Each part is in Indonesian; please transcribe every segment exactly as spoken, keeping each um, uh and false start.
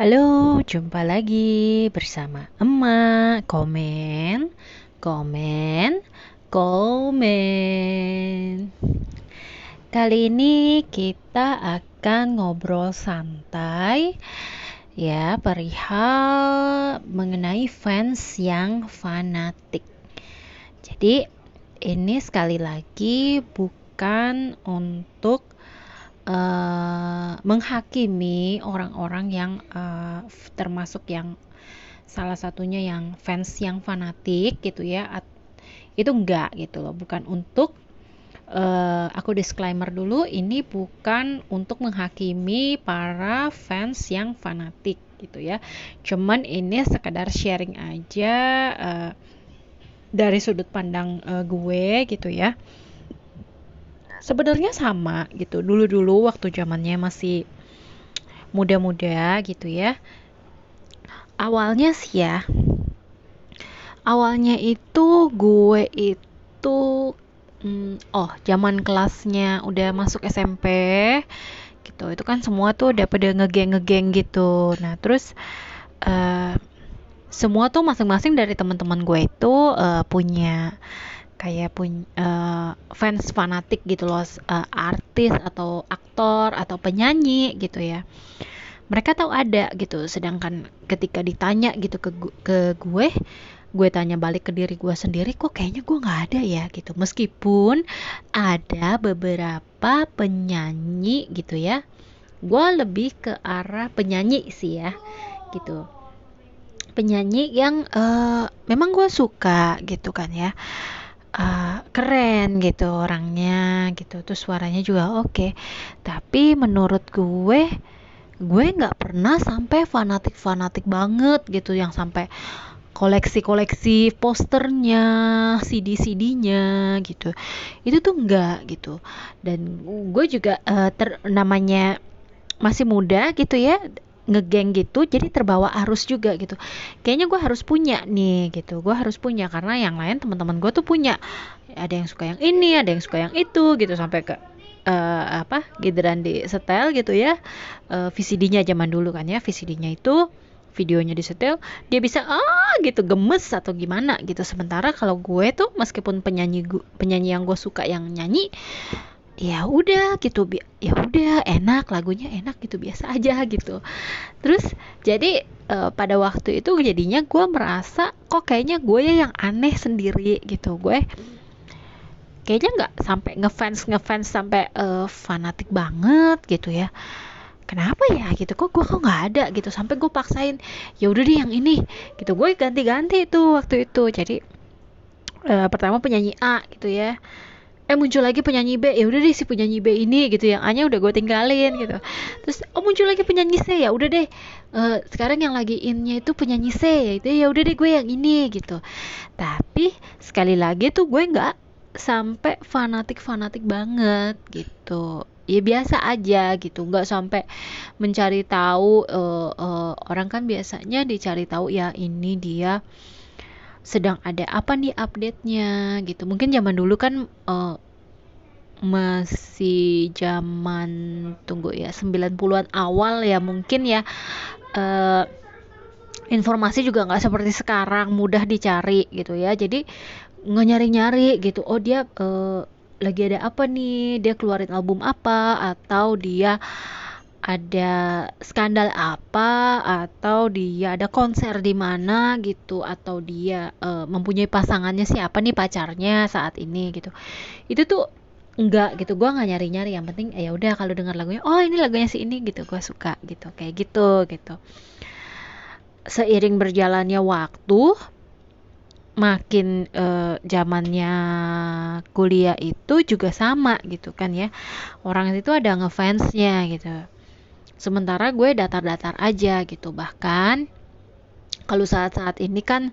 Halo, jumpa lagi bersama emak komen, komen, komen. Kali ini kita akan ngobrol santai ya, perihal mengenai fans yang fanatik. Jadi ini sekali lagi bukan untuk Uh, menghakimi orang-orang yang uh, termasuk yang salah satunya yang fans yang fanatik gitu ya, at- itu enggak gitu loh, bukan untuk uh, aku disclaimer dulu, ini bukan untuk menghakimi para fans yang fanatik gitu ya, cuman ini sekedar sharing aja uh, dari sudut pandang uh, gue gitu ya. Sebenarnya sama gitu, dulu-dulu waktu zamannya masih muda-muda gitu ya. Awalnya sih ya, awalnya itu gue itu, hmm, oh zaman kelasnya udah masuk S M P gitu, itu kan semua tuh udah pada ngegeng-ngegeng gitu. Nah terus uh, semua tuh masing-masing dari teman-teman gue itu uh, punya kayak punya uh, fans fanatik gitu loh, uh, artis atau aktor atau penyanyi gitu ya. Mereka tahu ada gitu, sedangkan ketika ditanya gitu ke ke gue, gue tanya balik ke diri gue sendiri, kok kayaknya gue nggak ada ya gitu. Meskipun ada beberapa penyanyi gitu ya, gue lebih ke arah penyanyi sih ya gitu. Penyanyi yang uh, memang gue suka gitu kan ya. Uh, keren gitu orangnya gitu, terus suaranya juga oke okay. Tapi menurut gue gue nggak pernah sampai fanatik-fanatik banget gitu, yang sampai koleksi-koleksi posternya, C D-C D-nya gitu, itu tuh nggak gitu. Dan gue juga uh, ter- namanya masih muda gitu ya, ngegeng gitu, jadi terbawa arus juga gitu. Kayaknya gue harus punya nih gitu, gue harus punya, karena yang lain teman-teman gue tuh punya, ada yang suka yang ini, ada yang suka yang itu gitu, sampai ke uh, apa giliran di setel gitu ya, uh, V C D-nya zaman dulu kan ya, V C D-nya itu videonya di setel, dia bisa ah gitu gemes atau gimana gitu. Sementara kalau gue tuh meskipun penyanyi penyanyi yang gue suka yang nyanyi, ya udah gitu, ya udah enak, lagunya enak gitu, biasa aja gitu. Terus jadi uh, pada waktu itu jadinya gue merasa kok kayaknya gue yang aneh sendiri gitu. Gue kayaknya nggak sampai ngefans ngefans sampai uh, fanatik banget gitu ya. Kenapa ya gitu, kok gue kok nggak ada gitu. Sampai gue paksain, ya udah deh yang ini gitu. Gue ganti-ganti tuh waktu itu. Jadi uh, pertama penyanyi A gitu ya. Eh muncul lagi penyanyi B, ya udah deh si penyanyi B ini gitu, yang A-nya udah gue tinggalin gitu. Terus oh muncul lagi penyanyi C, ya udah deh uh, sekarang yang lagi in-nya itu penyanyi C, ya itu ya udah deh gue yang ini gitu. Tapi sekali lagi tuh gue nggak sampai fanatik-fanatik banget gitu. Ya biasa aja gitu, nggak sampai mencari tahu. Uh, uh, orang kan biasanya dicari tahu ya, ini dia sedang ada apa nih update-nya gitu. Mungkin zaman dulu kan uh, masih zaman tunggu ya, sembilan puluhan awal ya mungkin ya, uh, informasi juga nggak seperti sekarang mudah dicari gitu ya. Jadi nge-nyari-nyari gitu, oh dia uh, lagi ada apa nih, dia keluarin album apa, atau dia ada skandal apa, atau dia ada konser di mana gitu, atau dia uh, mempunyai pasangannya siapa nih, pacarnya saat ini gitu. Itu tuh enggak gitu, gua enggak nyari-nyari, yang penting ya udah kalau dengar lagunya, oh ini lagunya si ini gitu, gua suka gitu, kayak gitu gitu. Seiring berjalannya waktu, makin uh, zamannya kuliah itu juga sama gitu kan ya. Orang itu ada ngefansnya gitu. Sementara gue datar-datar aja gitu. Bahkan kalau saat-saat ini kan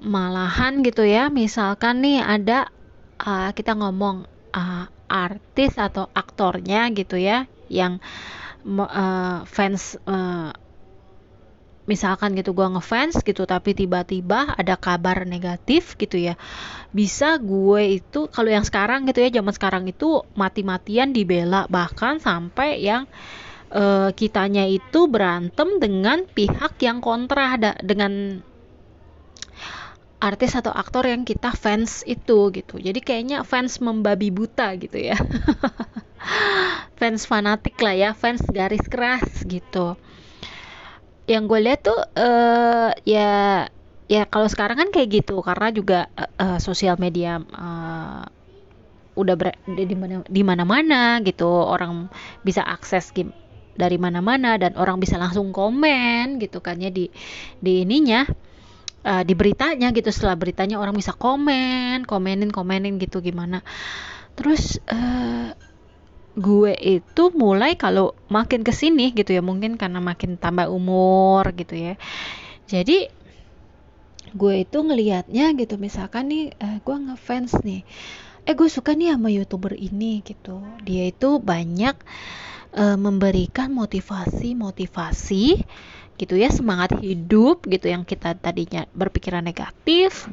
malahan gitu ya, misalkan nih ada uh, kita ngomong uh, artis atau aktornya gitu ya, yang uh, fans uh, misalkan gitu gue ngefans gitu, tapi tiba-tiba ada kabar negatif gitu ya, bisa gue itu kalau yang sekarang gitu ya, zaman sekarang itu mati-matian dibela, bahkan sampai yang uh, kitanya itu berantem dengan pihak yang kontra da, dengan artis atau aktor yang kita fans itu gitu. Jadi kayaknya fans membabi buta gitu ya. Fans fanatik lah ya, fans garis keras gitu. Yang gue lihat tuh uh, ya ya kalau sekarang kan kayak gitu karena juga uh, uh, sosial media uh, udah ber- di mana di mana-mana gitu, orang bisa akses game dari mana-mana dan orang bisa langsung komen gitu kan ya di di ininya uh, di beritanya gitu, setelah beritanya orang bisa komen komenin komenin gitu gimana. Terus uh, gue itu mulai kalau makin kesini gitu ya, mungkin karena makin tambah umur gitu ya, jadi gue itu ngelihatnya gitu, misalkan nih uh, gue ngefans nih, eh gue suka nih sama youtuber ini gitu, dia itu banyak uh, memberikan motivasi-motivasi gitu ya, semangat hidup gitu, yang kita tadinya berpikiran negatif,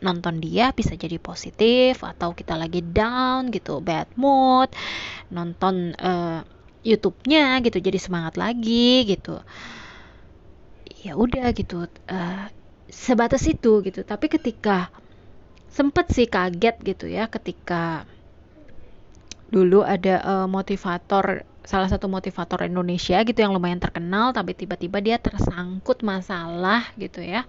nonton dia bisa jadi positif, atau kita lagi down gitu, bad mood, nonton uh, YouTube-nya gitu jadi semangat lagi gitu. Ya udah gitu, uh, sebatas itu gitu. Tapi ketika sempet sih kaget gitu ya, ketika dulu ada uh, motivator, salah satu motivator Indonesia gitu yang lumayan terkenal, tapi tiba-tiba dia tersangkut masalah gitu ya,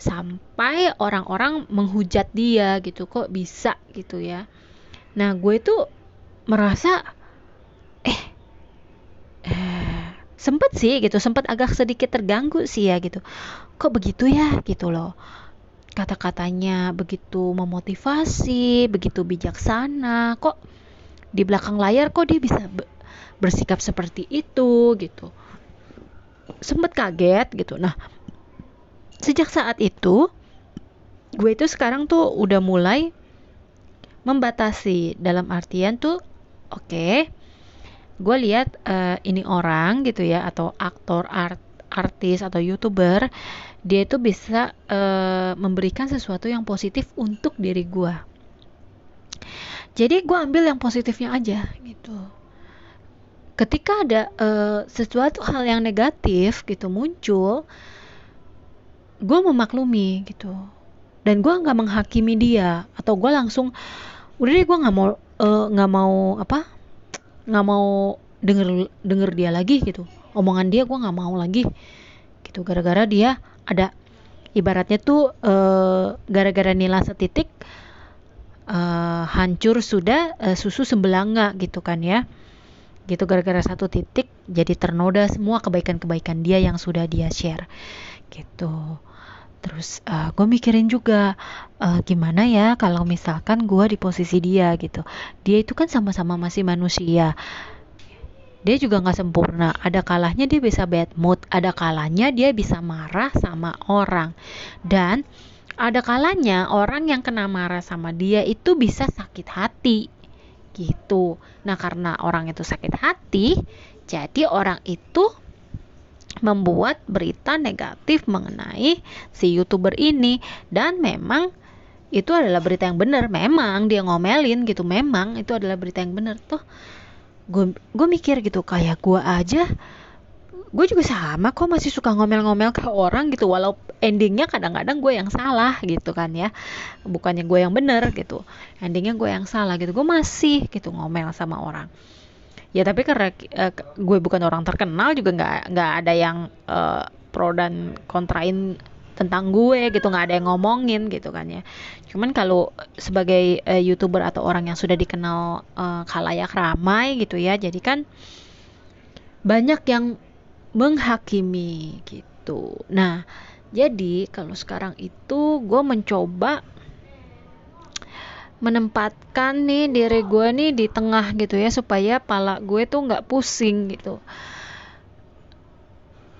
sampai orang-orang menghujat dia gitu, kok bisa gitu ya. Nah gue tuh merasa eh, eh sempet sih gitu, sempet agak sedikit terganggu sih ya gitu, kok begitu ya gitu loh, kata-katanya begitu memotivasi, begitu bijaksana, kok di belakang layar kok dia bisa be- bersikap seperti itu gitu. Sempet kaget gitu. Nah, sejak saat itu gue itu sekarang tuh udah mulai membatasi, dalam artian tuh oke, okay, gue lihat uh, ini orang gitu ya, atau aktor, art, artis atau youtuber, dia itu bisa uh, memberikan sesuatu yang positif untuk diri gue. Jadi gue ambil yang positifnya aja gitu. Ketika ada uh, sesuatu hal yang negatif gitu muncul, gue memaklumi gitu. Dan gue nggak menghakimi dia, atau gue langsung udah deh gue nggak mau nggak uh, mau apa nggak mau denger denger dia lagi gitu. Omongan dia gue nggak mau lagi gitu, gara-gara dia ada ibaratnya tuh uh, gara-gara nila setitik uh, hancur sudah uh, susu sembelanga gitu kan ya gitu, gara-gara satu titik jadi ternoda semua kebaikan-kebaikan dia yang sudah dia share gitu. Terus uh, gue mikirin juga uh, gimana ya kalau misalkan gue di posisi dia gitu, dia itu kan sama-sama masih manusia, dia juga gak sempurna, ada kalanya dia bisa bad mood, ada kalanya dia bisa marah sama orang, dan ada kalanya orang yang kena marah sama dia itu bisa sakit hati gitu. Nah karena orang itu sakit hati, jadi orang itu membuat berita negatif mengenai si youtuber ini, dan memang itu adalah berita yang benar, memang dia ngomelin gitu, memang itu adalah berita yang benar tuh. Gue gue mikir gitu, kayak gue aja, gue juga sama kok masih suka ngomel-ngomel ke orang gitu, walau endingnya kadang-kadang gue yang salah gitu kan ya, bukannya gue yang benar gitu, endingnya gue yang salah gitu, gue masih gitu ngomel sama orang. Ya tapi karena uh, gue bukan orang terkenal juga, nggak nggak ada yang uh, pro dan kontrain tentang gue gitu, nggak ada yang ngomongin gitu kan ya. Cuman kalau sebagai uh, youtuber atau orang yang sudah dikenal uh, khalayak ramai gitu ya, jadi kan banyak yang menghakimi gitu. Nah jadi kalau sekarang itu gue mencoba menempatkan nih diri gue nih di tengah gitu ya, supaya pala gue tuh nggak pusing gitu.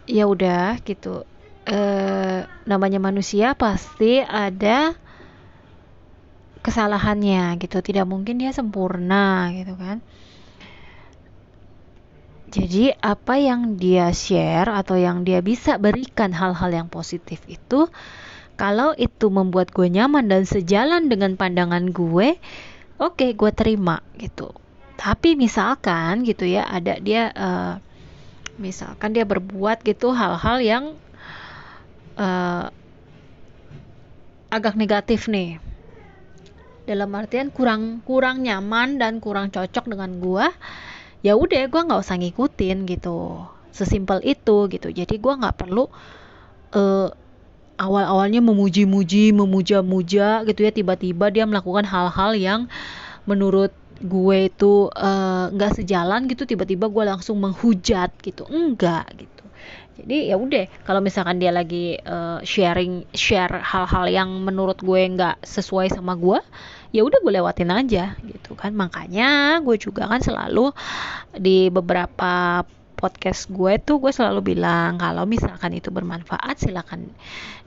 Ya udah gitu. Uh, namanya manusia pasti ada kesalahannya gitu, tidak mungkin dia sempurna gitu kan. Jadi apa yang dia share atau yang dia bisa berikan hal-hal yang positif itu, kalau itu membuat gue nyaman dan sejalan dengan pandangan gue, oke, gue terima gitu. Tapi misalkan gitu ya, ada dia uh, misalkan dia berbuat gitu hal-hal yang uh, agak negatif nih, dalam artian kurang kurang nyaman dan kurang cocok dengan gua, ya udah gua nggak usah ngikutin gitu, sesimpel itu gitu. Jadi gua nggak perlu uh, awal-awalnya memuji-muji, memuja-muja gitu ya, tiba-tiba dia melakukan hal-hal yang menurut gue itu nggak uh, sejalan gitu, tiba-tiba gue langsung menghujat gitu, enggak gitu. Jadi ya udah, kalau misalkan dia lagi uh, sharing share hal-hal yang menurut gue nggak sesuai sama gue, ya udah gue lewatin aja gitu kan. Makanya gue juga kan selalu di beberapa podcast gue tuh gue selalu bilang kalau misalkan itu bermanfaat silakan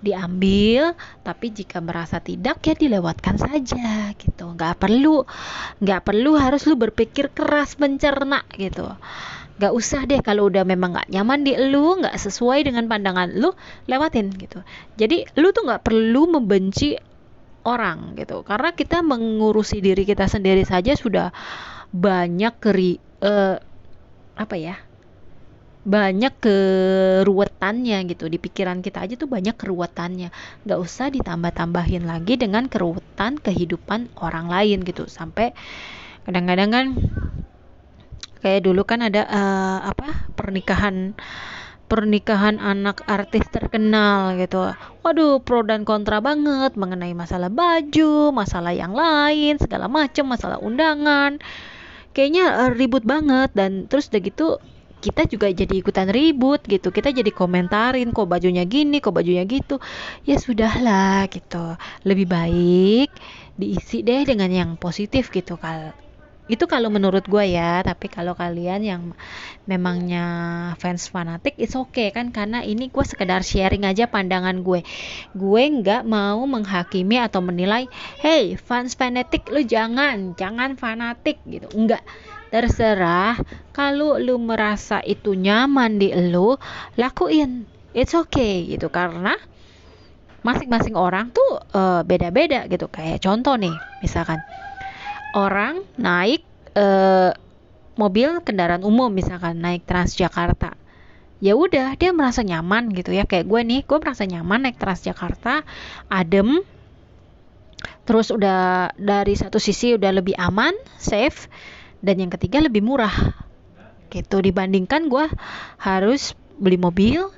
diambil, tapi jika merasa tidak ya dilewatkan saja gitu. Nggak perlu, nggak perlu harus lu berpikir keras mencerna gitu. Nggak usah deh, kalau udah memang nggak nyaman di lu, nggak sesuai dengan pandangan lu, lewatin gitu. Jadi lu tuh nggak perlu membenci orang gitu, karena kita mengurusi diri kita sendiri saja sudah banyak keri uh, apa ya? banyak keruwetannya gitu. Di pikiran kita aja tuh banyak keruwetannya, gak usah ditambah-tambahin lagi dengan keruwetan kehidupan orang lain gitu. Sampai kadang-kadang kan kayak dulu kan ada uh, apa pernikahan pernikahan anak artis terkenal gitu, waduh pro dan kontra banget mengenai masalah baju, masalah yang lain, segala macam, masalah undangan, kayaknya uh, ribut banget. Dan terus udah gitu kita juga jadi ikutan ribut gitu, kita jadi komentarin kok bajunya gini, kok bajunya gitu. Ya sudahlah gitu, lebih baik diisi deh dengan yang positif gitu. Kal itu kalau menurut gue ya, tapi kalau kalian yang memangnya fans fanatik it's okay kan, karena ini gue sekedar sharing aja pandangan gue. Gue nggak mau menghakimi atau menilai, hey fans fanatik lu jangan jangan fanatik gitu, enggak. Terserah, kalau lu merasa itu nyaman di lu, lakuin, it's okay gitu. Karena masing-masing orang tuh uh, beda-beda gitu. Kayak contoh nih, misalkan orang naik uh, mobil kendaraan umum, misalkan naik Transjakarta, ya udah dia merasa nyaman gitu ya. Kayak gue nih, gue merasa nyaman naik Transjakarta, adem, terus udah dari satu sisi udah lebih aman, safe, dan yang ketiga lebih murah gitu, dibandingkan gue harus beli mobil,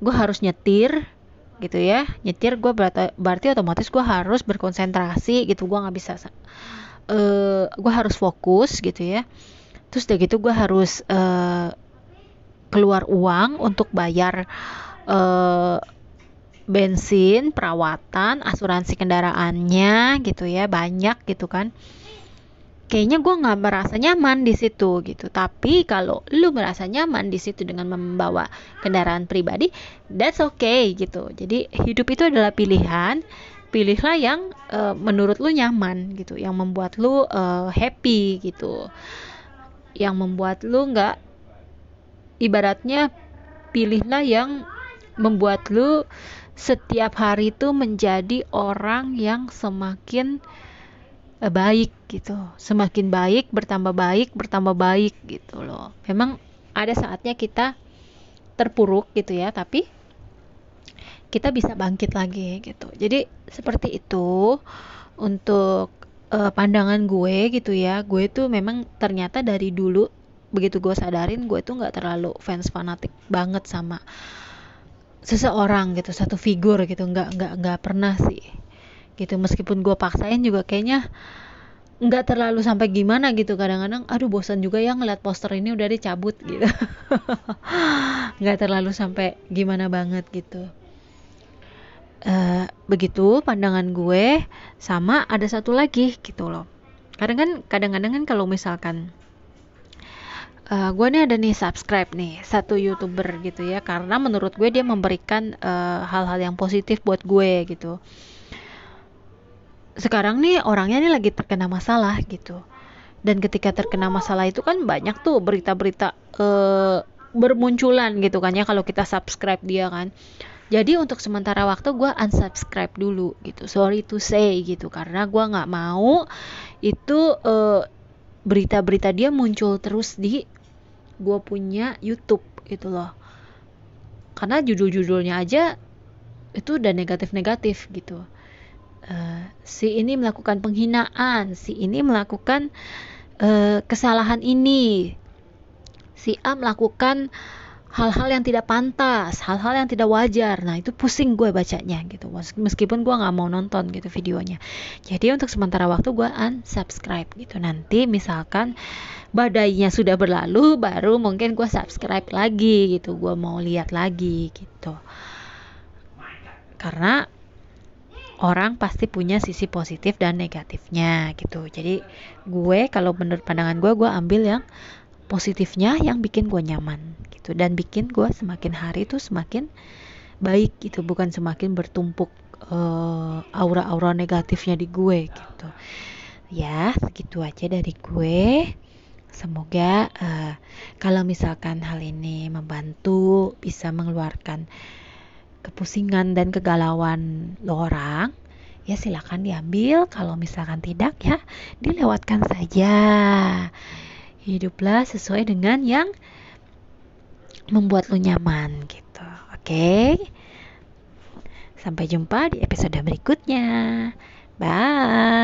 gue harus nyetir gitu ya. Nyetir gue berarti, berarti otomatis gue harus berkonsentrasi gitu, gue nggak bisa uh, gue harus fokus gitu ya. Terus udah gitu gue harus uh, keluar uang untuk bayar uh, bensin, perawatan, asuransi kendaraannya gitu ya, banyak gitu kan. Kayaknya gue nggak merasa nyaman di situ gitu. Tapi kalau lu merasa nyaman di situ dengan membawa kendaraan pribadi, that's okay gitu. Jadi hidup itu adalah pilihan. Pilihlah yang uh, menurut lu nyaman gitu, yang membuat lu uh, happy gitu, yang membuat lu nggak, ibaratnya pilihlah yang membuat lu setiap hari itu menjadi orang yang semakin baik gitu, semakin baik, bertambah baik, bertambah baik gitu loh. Memang ada saatnya kita terpuruk gitu ya, tapi kita bisa bangkit lagi gitu. Jadi seperti itu untuk uh, pandangan gue gitu ya. Gue tuh memang ternyata dari dulu, begitu gue sadarin, gue tuh nggak terlalu fans fanatik banget sama seseorang gitu, satu figur gitu, nggak nggak nggak pernah sih gitu. Meskipun gue paksain juga kayaknya nggak terlalu sampai gimana gitu. Kadang-kadang aduh bosan juga ya ngeliat poster ini udah dicabut gitu nggak terlalu sampai gimana banget gitu. Uh, begitu pandangan gue. Sama ada satu lagi gitu loh, kadang kan kadang-kadang kan kalau misalkan uh, gue nih ada nih subscribe nih satu YouTuber gitu ya, karena menurut gue dia memberikan uh, hal-hal yang positif buat gue gitu. Sekarang nih orangnya nih lagi terkena masalah gitu, dan ketika terkena masalah itu kan banyak tuh berita-berita e, bermunculan gitu kan ya, kalau kita subscribe dia kan. Jadi untuk sementara waktu gue unsubscribe dulu gitu, sorry to say gitu, karena gue nggak mau itu e, berita-berita dia muncul terus di gue punya YouTube gitu loh. Karena judul-judulnya aja itu udah negatif-negatif gitu. Uh, si ini melakukan penghinaan, si ini melakukan uh, kesalahan ini, si A melakukan hal-hal yang tidak pantas, hal-hal yang tidak wajar. Nah itu pusing gue bacanya gitu, meskipun gue gak mau nonton gitu videonya. Jadi untuk sementara waktu gue unsubscribe gitu. Nanti misalkan badainya sudah berlalu, baru mungkin gue subscribe lagi gitu, gue mau lihat lagi gitu. Karena orang pasti punya sisi positif dan negatifnya gitu. Jadi gue kalau menurut pandangan gue, gue ambil yang positifnya, yang bikin gue nyaman gitu, dan bikin gue semakin hari tuh semakin baik gitu, bukan semakin bertumpuk uh, aura-aura negatifnya di gue gitu. Ya segitu aja dari gue. Semoga uh, kalau misalkan hal ini membantu, bisa mengeluarkan kepusingan dan kegalauan orang, ya silakan diambil. Kalau misalkan tidak, ya dilewatkan saja. Hiduplah sesuai dengan yang membuat lo nyaman gitu. Oke, sampai jumpa di episode berikutnya. Bye.